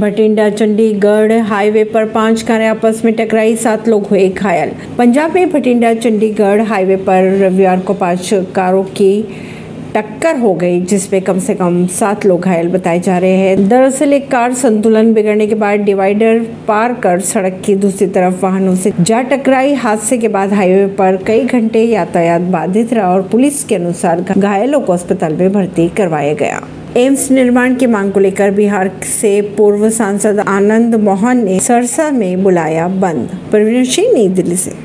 Bathinda Chandigarh highway पर 5 कारें आपस में टकराई, 7 लोग हुए घायल। पंजाब में भटिंडा चंडीगढ़ हाईवे पर रविवार को 5 कारों की टक्कर हो गई, जिसमें कम से कम 7 लोग घायल बताए जा रहे हैं। दरअसल एक कार संतुलन बिगड़ने के बाद डिवाइडर पार कर सड़क की दूसरी तरफ वाहनों से जा टकराई। हादसे के बाद हाईवे पर कई घंटे यातायात बाधित रहा और पुलिस के अनुसार घायलों को अस्पताल में भर्ती करवाया गया। एम्स निर्माण की मांग को लेकर बिहार से पूर्व सांसद आनंद मोहन ने सहरसा में बुलाया बंद। प्रवीण सिंह, नई दिल्ली से।